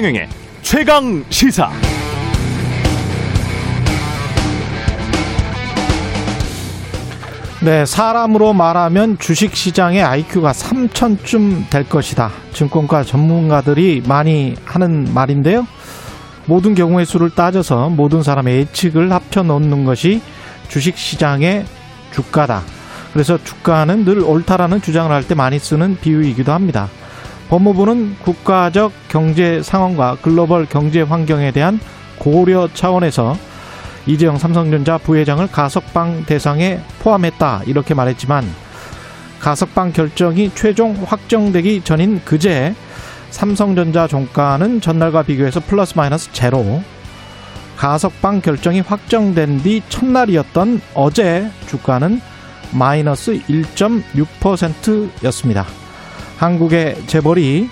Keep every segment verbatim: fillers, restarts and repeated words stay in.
최경영의 최강 시사. 네, 사람으로 말하면 주식시장의 아이큐가 삼천쯤 될 것이다. 증권가 전문가들이 많이 하는 말인데요. 모든 경우의 수를 따져서 모든 사람의 예측을 합쳐놓는 것이 주식시장의 주가다. 그래서 주가는 늘 옳다라는 주장을 할 때 많이 쓰는 비유이기도 합니다. 법무부는 국가적 경제 상황과 글로벌 경제 환경에 대한 고려 차원에서 이재용 삼성전자 부회장을 가석방 대상에 포함했다, 이렇게 말했지만, 가석방 결정이 최종 확정되기 전인 그제 삼성전자 종가는 전날과 비교해서 플러스 마이너스 제로, 가석방 결정이 확정된 뒤 첫날이었던 어제 주가는 마이너스 일 점 육 퍼센트였습니다. 한국의 재벌이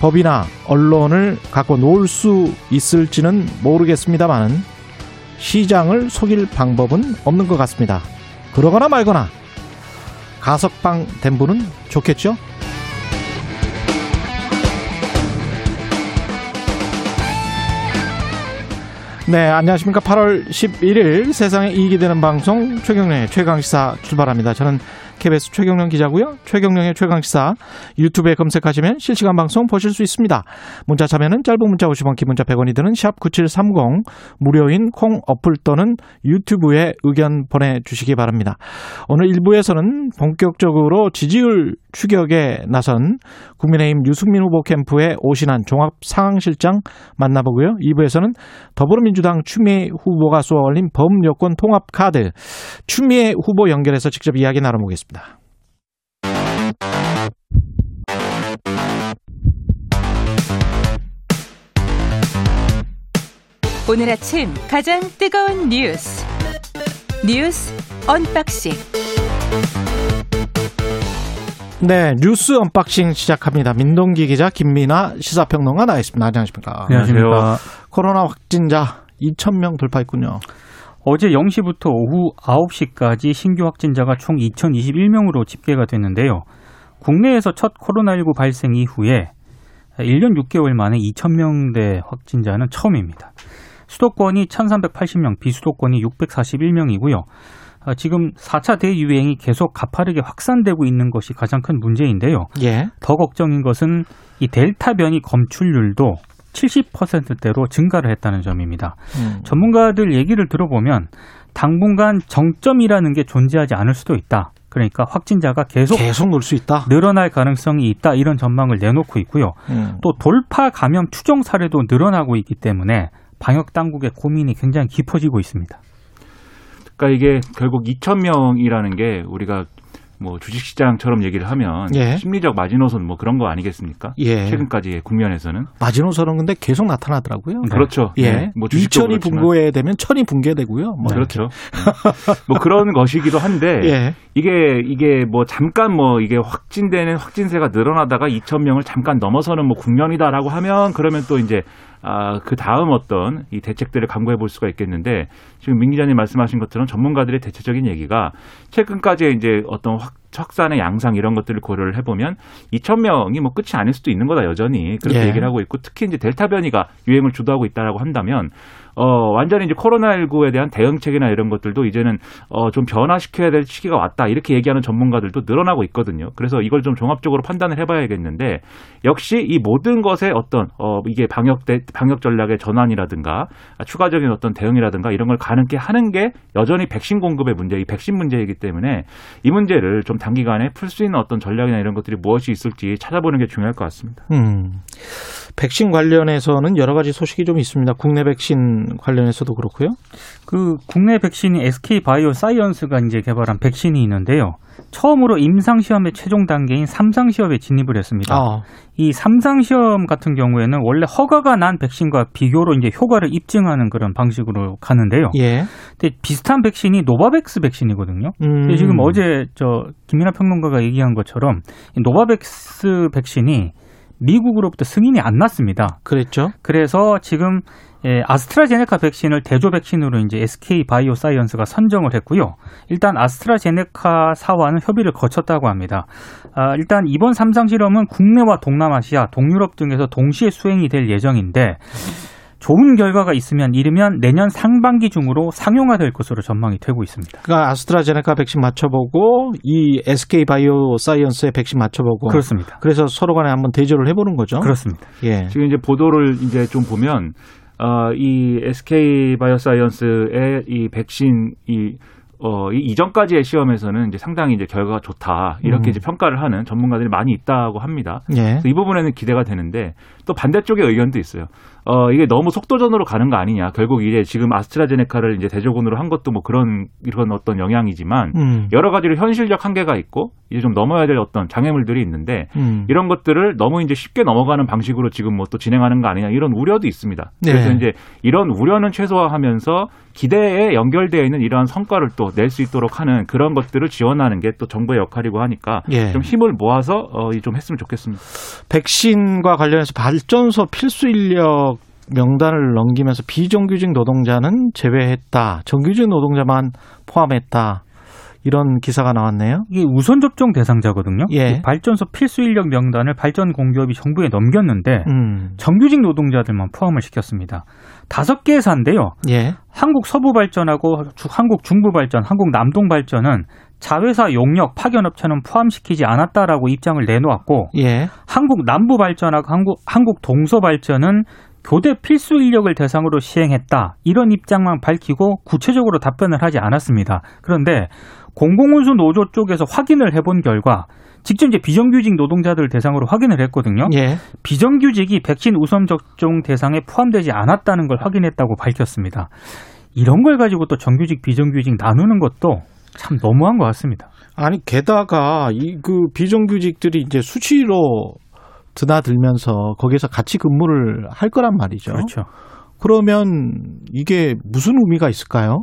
법이나 언론을 갖고 놀 수 있을지는 모르겠습니다만 시장을 속일 방법은 없는 것 같습니다. 그러거나 말거나 가석방 된 분은 좋겠죠? 네, 안녕하십니까. 팔월 십일일 세상에 이익이 되는 방송 최경영의 최강시사 출발합니다. 저는 케이비에스 최경영 기자고요. 최경영의 최강시사 유튜브에 검색하시면 실시간 방송 보실 수 있습니다. 문자 참여는 짧은 문자 오십 원, 긴 문자 백 원이 드는 샵 구칠삼공, 무료인 콩 어플 또는 유튜브에 의견 보내주시기 바랍니다. 오늘 일 부에서는 본격적으로 지지율 추격에 나선 국민의힘 유승민 후보 캠프의 오신한 종합상황실장 만나보고요. 이 부에서는 더불어민주당 추미애 후보가 쏘아올린 범여권 통합카드, 추미애 후보 연결해서 직접 이야기 나눠보겠습니다. 오늘 아침 가장 뜨거운 뉴스 뉴스 언박싱. 네, 뉴스 언박싱 시작합니다. 민동기 기자, 김민하 시사평론가 나와 있습니다. 안녕하십니까? 안녕하세요. 코로나 확진자 이천 명 돌파했군요. 어제 영 시부터 오후 아홉 시까지 신규 확진자가 총 이천이십일 명으로 집계가 됐는데요. 국내에서 첫 코로나십구 발생 이후에 일 년 육 개월 만에 이천 명대 확진자는 처음입니다. 수도권이 천삼백팔십 명, 비수도권이 육백사십일 명이고요. 지금 사 차 대유행이 계속 가파르게 확산되고 있는 것이 가장 큰 문제인데요. 예. 더 걱정인 것은 이 델타 변이 검출률도 칠십 퍼센트대로 증가를 했다는 점입니다. 음. 전문가들 얘기를 들어보면 당분간 정점이라는 게 존재하지 않을 수도 있다. 그러니까 확진자가 계속, 계속 늘 수 있다. 늘어날 가능성이 있다. 이런 전망을 내놓고 있고요. 음. 또 돌파 감염 추정 사례도 늘어나고 있기 때문에 방역 당국의 고민이 굉장히 깊어지고 있습니다. 그러니까 이게 결국 이천 명이라는 게 우리가 뭐 주식시장처럼 얘기를 하면 예. 심리적 마지노선 뭐 그런 거 아니겠습니까? 예. 최근까지 국면에서는 마지노선은 근데 계속 나타나더라고요. 네. 그렇죠. 예. 네. 뭐 이천이 붕괴되면 천이 붕괴되고요. 뭐 네. 그렇죠. 뭐 그런 것이기도 한데 예. 이게 이게 뭐 잠깐 뭐 이게 확진되는 확진세가 늘어나다가 이천 명을 잠깐 넘어서는 뭐 국면이다라고 하면 그러면 또 이제 아, 그 다음 어떤 이 대책들을 강구해 볼 수가 있겠는데 지금 민 기자님 말씀하신 것처럼 전문가들의 대체적인 얘기가 최근까지 이제 어떤 확, 확산의 양상 이런 것들을 고려를 해보면 이천 명이 뭐 끝이 아닐 수도 있는 거다 여전히 그렇게 예. 얘기를 하고 있고 특히 이제 델타 변이가 유행을 주도하고 있다라고 한다면 어, 완전히 이제 코로나십구에 대한 대응책이나 이런 것들도 이제는 어, 좀 변화시켜야 될 시기가 왔다 이렇게 얘기하는 전문가들도 늘어나고 있거든요. 그래서 이걸 좀 종합적으로 판단을 해봐야겠는데 역시 이 모든 것의 어떤 어, 이게 방역 대, 방역 전략의 전환이라든가 아, 추가적인 어떤 대응이라든가 이런 걸 가능케 하는 게 여전히 백신 공급의 문제, 이 백신 문제이기 때문에 이 문제를 좀 단기간에 풀 수 있는 어떤 전략이나 이런 것들이 무엇이 있을지 찾아보는 게 중요할 것 같습니다. 음, 백신 관련해서는 여러 가지 소식이 좀 있습니다. 국내 백신 관련해서도 그렇고요. 그 국내 백신이 에스케이바이오사이언스가 이제 개발한 백신이 있는데요. 처음으로 임상시험의 최종 단계인 삼상시험에 진입을 했습니다. 아. 이 삼상시험 같은 경우에는 원래 허가가 난 백신과 비교로 이제 효과를 입증하는 그런 방식으로 가는데요. 예. 근데 비슷한 백신이 노바백스 백신이거든요. 음. 근데 지금 어제 저 김민하 평론가가 얘기한 것처럼 노바백스 백신이 미국으로부터 승인이 안 났습니다. 그랬죠. 그래서 지금 예, 아스트라제네카 백신을 대조 백신으로 이제 에스케이 바이오사이언스가 선정을 했고요. 일단 아스트라제네카 사와는 협의를 거쳤다고 합니다. 아, 일단 이번 삼상 실험은 국내와 동남아시아, 동유럽 등에서 동시에 수행이 될 예정인데 좋은 결과가 있으면 이르면 내년 상반기 중으로 상용화 될 것으로 전망이 되고 있습니다. 그러니까 아스트라제네카 백신 맞춰보고 이 에스케이 바이오사이언스의 백신 맞춰보고 그렇습니다. 그래서 서로 간에 한번 대조를 해보는 거죠. 그렇습니다. 예. 지금 이제 보도를 이제 좀 보면. 어, 이 에스케이 바이오사이언스의 이 백신 이, 어, 이 이전까지의 시험에서는 이제 상당히 이제 결과가 좋다 이렇게 음. 이제 평가를 하는 전문가들이 많이 있다고 합니다. 예. 그래서 이 부분에는 기대가 되는데 또 반대쪽의 의견도 있어요. 어, 이게 너무 속도전으로 가는 거 아니냐. 결국 이제 지금 아스트라제네카를 이제 대조군으로 한 것도 뭐 그런 이런 어떤 영향이지만 음. 여러 가지로 현실적 한계가 있고 이제 좀 넘어야 될 어떤 장애물들이 있는데 음. 이런 것들을 너무 이제 쉽게 넘어가는 방식으로 지금 뭐 또 진행하는 거 아니냐 이런 우려도 있습니다. 네. 그래서 이제 이런 우려는 최소화하면서 기대에 연결되어 있는 이러한 성과를 또 낼 수 있도록 하는 그런 것들을 지원하는 게 또 정부의 역할이고 하니까 예. 좀 힘을 모아서 어, 좀 했으면 좋겠습니다. 백신과 관련해서 발전소 필수 인력 명단을 넘기면서 비정규직 노동자는 제외했다. 정규직 노동자만 포함했다. 이런 기사가 나왔네요. 이게 우선 접종 대상자거든요. 예. 발전소 필수 인력 명단을 발전공기업이 정부에 넘겼는데 음. 정규직 노동자들만 포함을 시켰습니다. 다섯 개 사인데요. 예. 한국 서부발전하고 한국 중부발전, 한국 남동발전은 자회사 용역 파견업체는 포함시키지 않았다라고 입장을 내놓았고 예. 한국 남부발전하고 한국, 한국 동서발전은 교대 필수 인력을 대상으로 시행했다. 이런 입장만 밝히고 구체적으로 답변을 하지 않았습니다. 그런데 공공운수 노조 쪽에서 확인을 해본 결과 직접 이제 비정규직 노동자들 대상으로 확인을 했거든요. 예. 비정규직이 백신 우선 접종 대상에 포함되지 않았다는 걸 확인했다고 밝혔습니다. 이런 걸 가지고 또 정규직 비정규직 나누는 것도 참 너무한 것 같습니다. 아니 게다가 이 그 비정규직들이 이제 수시로 드나들면서 거기에서 같이 근무를 할 거란 말이죠. 그렇죠. 그러면 이게 무슨 의미가 있을까요?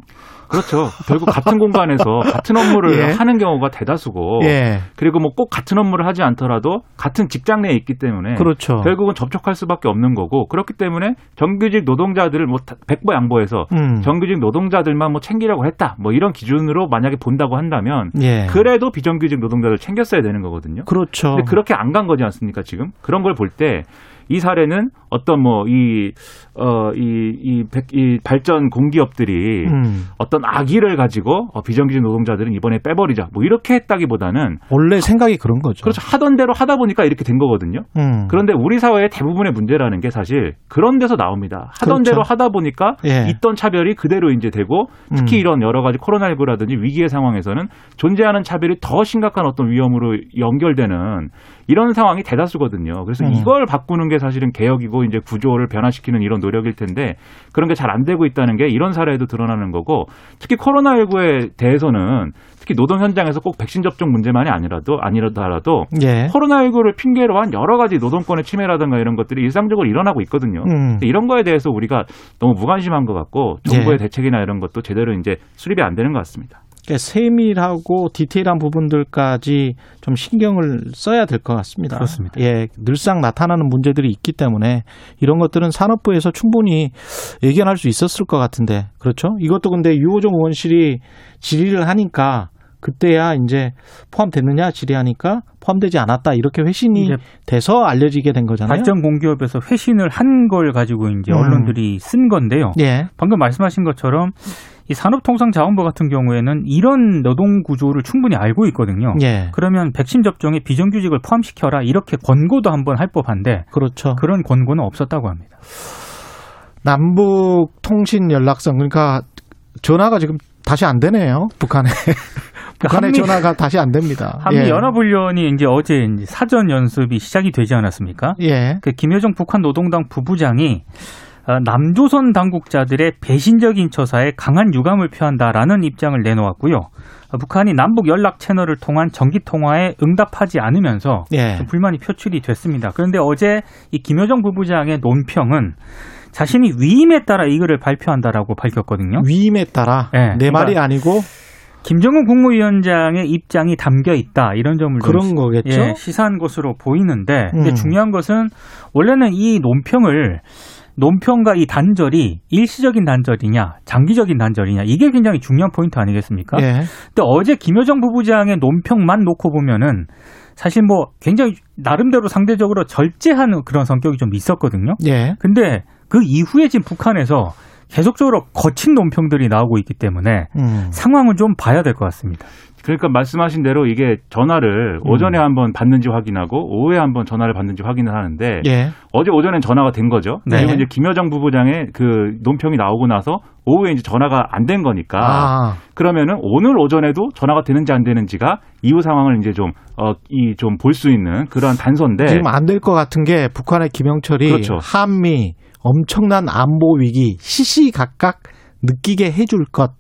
그렇죠. 결국 같은 공간에서 같은 업무를 예. 하는 경우가 대다수고 예. 그리고 뭐 꼭 같은 업무를 하지 않더라도 같은 직장 내에 있기 때문에 그렇죠. 결국은 접촉할 수밖에 없는 거고 그렇기 때문에 정규직 노동자들을 뭐 백보 양보해서 음. 정규직 노동자들만 뭐 챙기려고 했다. 뭐 이런 기준으로 만약에 본다고 한다면 예. 그래도 비정규직 노동자들 챙겼어야 되는 거거든요. 그렇죠. 근데 그렇게 안 간 거지 않습니까 지금? 그런 걸 볼 때 이 사례는 어떤 뭐 이 어 이 이 이 발전 공기업들이 음. 어떤 악의를 가지고 어, 비정규직 노동자들은 이번에 빼버리자 뭐 이렇게 했다기보다는 원래 생각이 그런 거죠. 그렇죠. 하던 대로 하다 보니까 이렇게 된 거거든요. 음. 그런데 우리 사회의 대부분의 문제라는 게 사실 그런 데서 나옵니다. 하던 그렇죠. 대로 하다 보니까 예. 있던 차별이 그대로 이제 되고 특히 음. 이런 여러 가지 코로나십구라든지 위기의 상황에서는 존재하는 차별이 더 심각한 어떤 위험으로 연결되는 이런 상황이 대다수거든요. 그래서 음. 이걸 바꾸는 게 사실은 개혁이고 이제 구조를 변화시키는 이런 노력일 텐데 그런 게 잘 안 되고 있다는 게 이런 사례에도 드러나는 거고 특히 코로나십구에 대해서는 특히 노동 현장에서 꼭 백신 접종 문제만이 아니라도 아니라도 예. 코로나십구를 핑계로 한 여러 가지 노동권의 침해라든가 이런 것들이 일상적으로 일어나고 있거든요. 음. 이런 거에 대해서 우리가 너무 무관심한 것 같고 정부의 예. 대책이나 이런 것도 제대로 이제 수립이 안 되는 것 같습니다. 그러니까 세밀하고 디테일한 부분들까지 좀 신경을 써야 될 것 같습니다. 그렇습니다. 예, 늘상 나타나는 문제들이 있기 때문에 이런 것들은 산업부에서 충분히 예견할 수 있었을 것 같은데 그렇죠? 이것도 근데 유호종 의원실이 질의를 하니까 그때야 이제 포함됐느냐 질의하니까 포함되지 않았다 이렇게 회신이 돼서 알려지게 된 거잖아요. 발전 공기업에서 회신을 한 걸 가지고 이제 언론들이 음. 쓴 건데요. 예. 방금 말씀하신 것처럼. 이 산업통상자원부 같은 경우에는 이런 노동 구조를 충분히 알고 있거든요. 예. 그러면 백신 접종에 비정규직을 포함시켜라 이렇게 권고도 한번 할 법한데 그렇죠. 그런 권고는 없었다고 합니다. 남북 통신 연락선 그러니까 전화가 지금 다시 안 되네요. 북한에. 북한의 한미, 전화가 다시 안 됩니다. 한미 예. 연합훈련이 이제 어제 이제 사전 연습이 시작이 되지 않았습니까? 예. 그 김여정 북한 노동당 부부장이 남조선 당국자들의 배신적인 처사에 강한 유감을 표한다라는 입장을 내놓았고요. 북한이 남북 연락 채널을 통한 정기 통화에 응답하지 않으면서 예. 불만이 표출이 됐습니다. 그런데 어제 이 김여정 부부장의 논평은 자신이 위임에 따라 이 글을 발표한다라고 밝혔거든요. 위임에 따라? 네. 내 그러니까 말이 아니고? 김정은 국무위원장의 입장이 담겨 있다. 이런 점을 그런 좀 거겠죠? 예, 시사한 것으로 보이는데 음. 근데 중요한 것은 원래는 이 논평을 논평과 이 단절이 일시적인 단절이냐 장기적인 단절이냐 이게 굉장히 중요한 포인트 아니겠습니까? 예. 근데 어제 김여정 부부장의 논평만 놓고 보면은 사실 뭐 굉장히 나름대로 상대적으로 절제하는 그런 성격이 좀 있었거든요. 예. 근데 그 이후에 지금 북한에서 계속적으로 거친 논평들이 나오고 있기 때문에 음. 상황은 좀 봐야 될 것 같습니다. 그러니까 말씀하신 대로 이게 전화를 오전에 음. 한번 받는지 확인하고 오후에 한번 전화를 받는지 확인을 하는데 예. 어제 오전엔 전화가 된 거죠. 네. 그리고 이제 김여정 부부장의 그 논평이 나오고 나서 오후에 이제 전화가 안 된 거니까 아. 그러면은 오늘 오전에도 전화가 되는지 안 되는지가 이후 상황을 이제 좀 어 이 좀 볼 수 있는 그런 단서인데 지금 안 될 것 같은 게 북한의 김영철이 그렇죠. 한미 엄청난 안보 위기 시시각각 느끼게 해줄 것.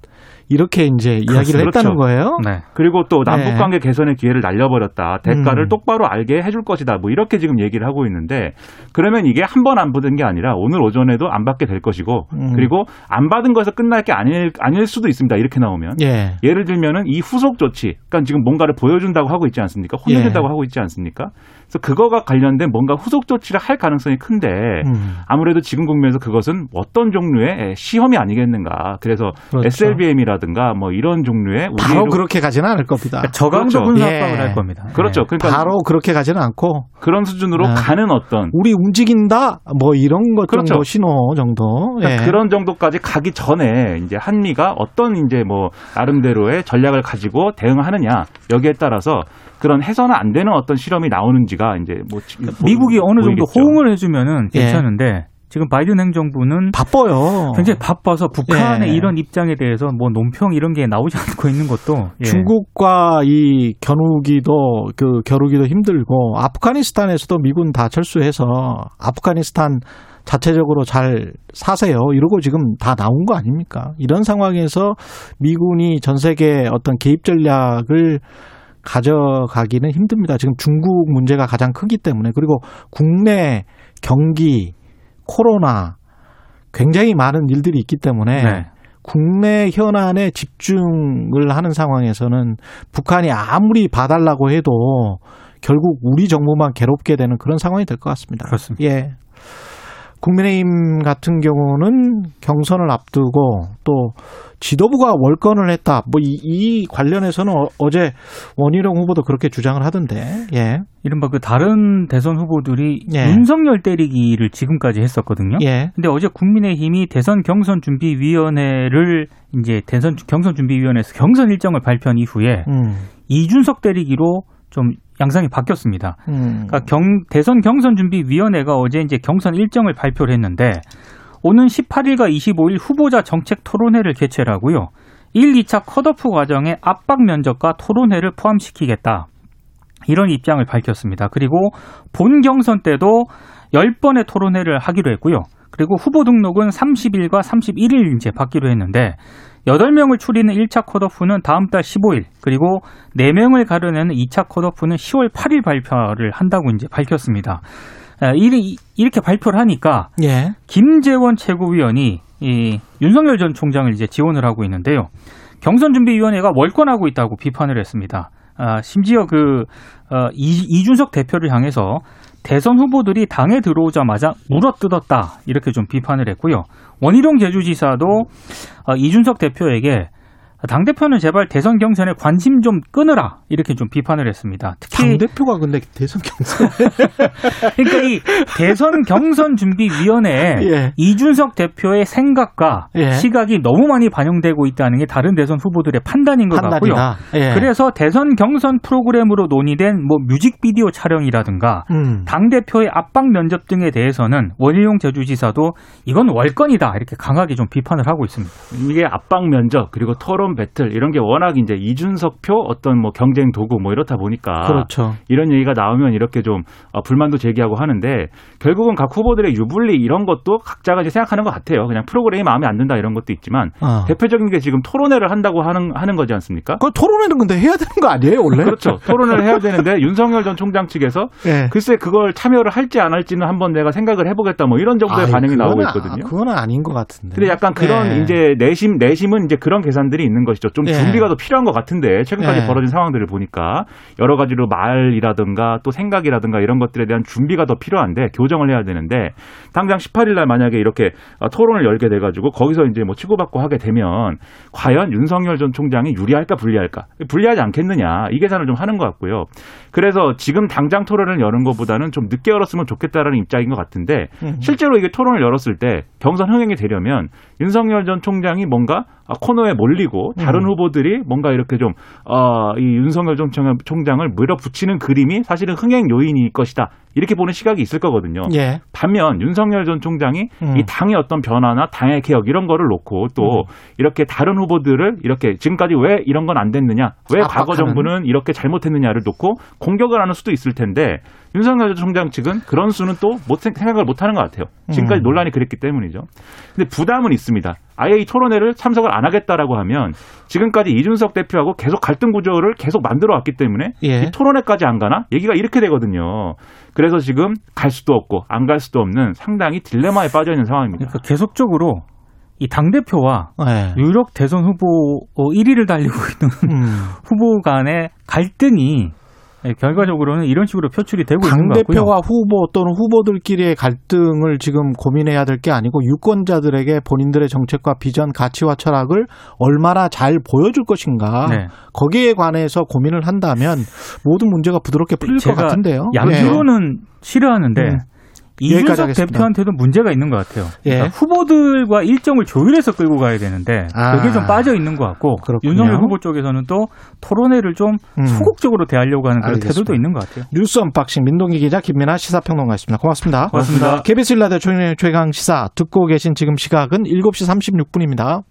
이렇게 이제 이야기를 그렇죠. 했다는 거예요. 네. 그리고 또 남북 관계 개선의 기회를 날려버렸다. 대가를 음. 똑바로 알게 해줄 것이다. 뭐 이렇게 지금 얘기를 하고 있는데 그러면 이게 한 번 안 받은 게 아니라 오늘 오전에도 안 받게 될 것이고 음. 그리고 안 받은 거에서 끝날 게 아닐, 아닐 수도 있습니다. 이렇게 나오면. 예. 예를 들면은 이 후속 조치. 그러니까 지금 뭔가를 보여준다고 하고 있지 않습니까? 혼내준다고 예. 하고 있지 않습니까? 그래서 그거가 관련된 뭔가 후속 조치를 할 가능성이 큰데 음. 아무래도 지금 국면에서 그것은 어떤 종류의 시험이 아니겠는가. 그래서 그렇죠. 에스엘비엠이라 든가 뭐 이런 종류의 바로 그렇게 가지는 않을 겁니다. 그러니까 저강도 군사 압박을 예. 할 겁니다. 그렇죠. 그러니까 바로 그렇게 가지는 않고 그런 수준으로 네. 가는 어떤 우리 움직인다 뭐 이런 것 그렇죠. 정도 신호 정도 그러니까 예. 그런 정도까지 가기 전에 이제 한미가 어떤 이제 뭐 나름대로의 전략을 가지고 대응하느냐 여기에 따라서 그런 해서는 안 되는 어떤 실험이 나오는지가 이제 뭐 그러니까 미국이 어느 정도 보이겠죠. 호응을 해주면은 괜찮은데. 예. 지금 바이든 행정부는 바빠요. 굉장히 바빠서 북한의 예. 이런 입장에 대해서 뭐 논평 이런 게 나오지 않고 있는 것도 예. 중국과 이 겨누기도 그 겨루기도 힘들고 아프가니스탄에서도 미군 다 철수해서 아프가니스탄 자체적으로 잘 사세요. 이러고 지금 다 나온 거 아닙니까? 이런 상황에서 미군이 전 세계의 어떤 개입 전략을 가져가기는 힘듭니다. 지금 중국 문제가 가장 크기 때문에 그리고 국내 경기 코로나 굉장히 많은 일들이 있기 때문에 네. 국내 현안에 집중을 하는 상황에서는 북한이 아무리 봐달라고 해도 결국 우리 정부만 괴롭게 되는 그런 상황이 될 것 같습니다. 그렇습니다. 예. 국민의힘 같은 경우는 경선을 앞두고 또 지도부가 월권을 했다. 뭐 이, 이 관련해서는 어, 어제 원희룡 후보도 그렇게 주장을 하던데. 예. 이른바 그 다른 대선 후보들이 예. 윤석열 때리기를 지금까지 했었거든요. 예. 근데 어제 국민의힘이 대선 경선 준비위원회를 이제 대선 경선 준비위원회에서 경선 일정을 발표한 이후에 음. 이준석 때리기로 좀 양상이 바뀌었습니다. 음. 그러니까 경, 대선 경선 준비위원회가 어제 이제 경선 일정을 발표를 했는데 오는 십팔 일과 이십오 일 후보자 정책 토론회를 개최를 하고요. 일, 이 차 컷오프 과정에 압박 면접과 토론회를 포함시키겠다. 이런 입장을 밝혔습니다. 그리고 본 경선 때도 열 번의 토론회를 하기로 했고요. 그리고 후보 등록은 삼십 일과 삼십일 일 이제 받기로 했는데 여덟 명을 추리는 일 차 컷오프는 다음 달 십오 일, 그리고 네 명을 가려내는 이 차 컷오프는 시월 팔일 발표를 한다고 이제 밝혔습니다. 이렇게 발표를 하니까 예. 김재원 최고위원이 이 윤석열 전 총장을 이제 지원을 하고 있는데요. 경선준비위원회가 월권하고 있다고 비판을 했습니다. 심지어 그 이준석 대표를 향해서 대선 후보들이 당에 들어오자마자 물어뜯었다 이렇게 좀 비판을 했고요. 원희룡 제주지사도 이준석 대표에게 당대표는 제발 대선 경선에 관심 좀 끊으라 이렇게 좀 비판을 했습니다. 특히 당대표가 근데 대선 경선 그러니까 이 대선 경선 준비위원회에 예. 이준석 대표의 생각과 예. 시각이 너무 많이 반영되고 있다는 게 다른 대선 후보들의 판단인 것 판단이다. 같고요. 예. 그래서 대선 경선 프로그램으로 논의된 뭐 뮤직비디오 촬영이라든가 음. 당대표의 압박 면접 등에 대해서는 원희룡 제주지사도 이건 월권이다 이렇게 강하게 좀 비판을 하고 있습니다. 이게 압박 면접 그리고 토론 배틀 이런 게 워낙 이제 이준석표 어떤 뭐 경쟁 도구 뭐 이렇다 보니까 그렇죠. 이런 얘기가 나오면 이렇게 좀 불만도 제기하고 하는데 결국은 각 후보들의 유불리 이런 것도 각자가 이제 생각하는 것 같아요. 그냥 프로그램이 마음에 안 든다 이런 것도 있지만 어. 대표적인 게 지금 토론회를 한다고 하는 하는 거지 않습니까? 그 토론회는 근데 해야 되는 거 아니에요 원래? 그렇죠. 토론회를 해야 되는데 윤석열 전 총장 측에서 네. 글쎄 그걸 참여를 할지 안 할지는 한번 내가 생각을 해보겠다 뭐 이런 정도의 아이, 반응이 그건, 나오고 있거든요. 그건 아닌 것 같은데. 근데 약간 그런 네. 이제 내심 내심은 이제 그런 계산들이 있는. 있는 것이죠. 좀 준비가 예. 더 필요한 것 같은데 최근까지 예. 벌어진 상황들을 보니까 여러 가지로 말이라든가 또 생각이라든가 이런 것들에 대한 준비가 더 필요한데 교정을 해야 되는데 당장 십팔 일 날 만약에 이렇게 토론을 열게 돼가지고 거기서 이제 뭐 치고받고 하게 되면 과연 윤석열 전 총장이 유리할까 불리할까 불리하지 않겠느냐 이 계산을 좀 하는 것 같고요. 그래서 지금 당장 토론을 여는 것보다는 좀 늦게 열었으면 좋겠다라는 입장인 것 같은데 실제로 이게 토론을 열었을 때 경선 흥행이 되려면 윤석열 전 총장이 뭔가 코너에 몰리고 다른 음. 후보들이 뭔가 이렇게 좀 어, 이 윤석열 전 총장을 밀어붙이는 그림이 사실은 흥행 요인일 것이다. 이렇게 보는 시각이 있을 거거든요. 예. 반면 윤석열 전 총장이 음. 이 당의 어떤 변화나 당의 개혁 이런 거를 놓고 또 음. 이렇게 다른 후보들을 이렇게 지금까지 왜 이런 건 안 됐느냐. 왜 압박하는. 과거 정부는 이렇게 잘못했느냐를 놓고 공격을 하는 수도 있을 텐데 윤석열 전 총장 측은 그런 수는 또 못, 생각을 못하는 것 같아요. 지금까지 음. 논란이 그랬기 때문이죠. 근데 부담은 있습니다. 아예 이 토론회를 참석을 안 하겠다라고 하면 지금까지 이준석 대표하고 계속 갈등 구조를 계속 만들어 왔기 때문에 예. 이 토론회까지 안 가나? 얘기가 이렇게 되거든요. 그래서 지금 갈 수도 없고 안 갈 수도 없는 상당히 딜레마에 빠져 있는 상황입니다. 그러니까 계속적으로 이 당대표와 네. 유력 대선 후보 일 위를 달리고 있는 음. 후보 간의 갈등이 결과적으로는 이런 식으로 표출이 되고 있는 것 같고요. 당대표와 후보 또는 후보들끼리의 갈등을 지금 고민해야 될 게 아니고 유권자들에게 본인들의 정책과 비전, 가치와 철학을 얼마나 잘 보여줄 것인가 네. 거기에 관해서 고민을 한다면 모든 문제가 부드럽게 풀릴 것 같은데요. 양쪽은 예. 싫어하는데 음. 이준석 대표한테도 문제가 있는 것 같아요. 그러니까 예. 후보들과 일정을 조율해서 끌고 가야 되는데 아. 그게 좀 빠져 있는 것 같고 그렇군요. 윤석열 후보 쪽에서는 또 토론회를 좀 음. 소극적으로 대하려고 하는 그런 알겠습니다. 태도도 있는 것 같아요. 뉴스 언박싱 민동기 기자 김민하 시사평론가였습니다. 고맙습니다. 고맙습니다. 고맙습니다. 케이비에스 일 라디오 최강시사 듣고 계신 지금 시각은 일곱 시 삼십육 분입니다.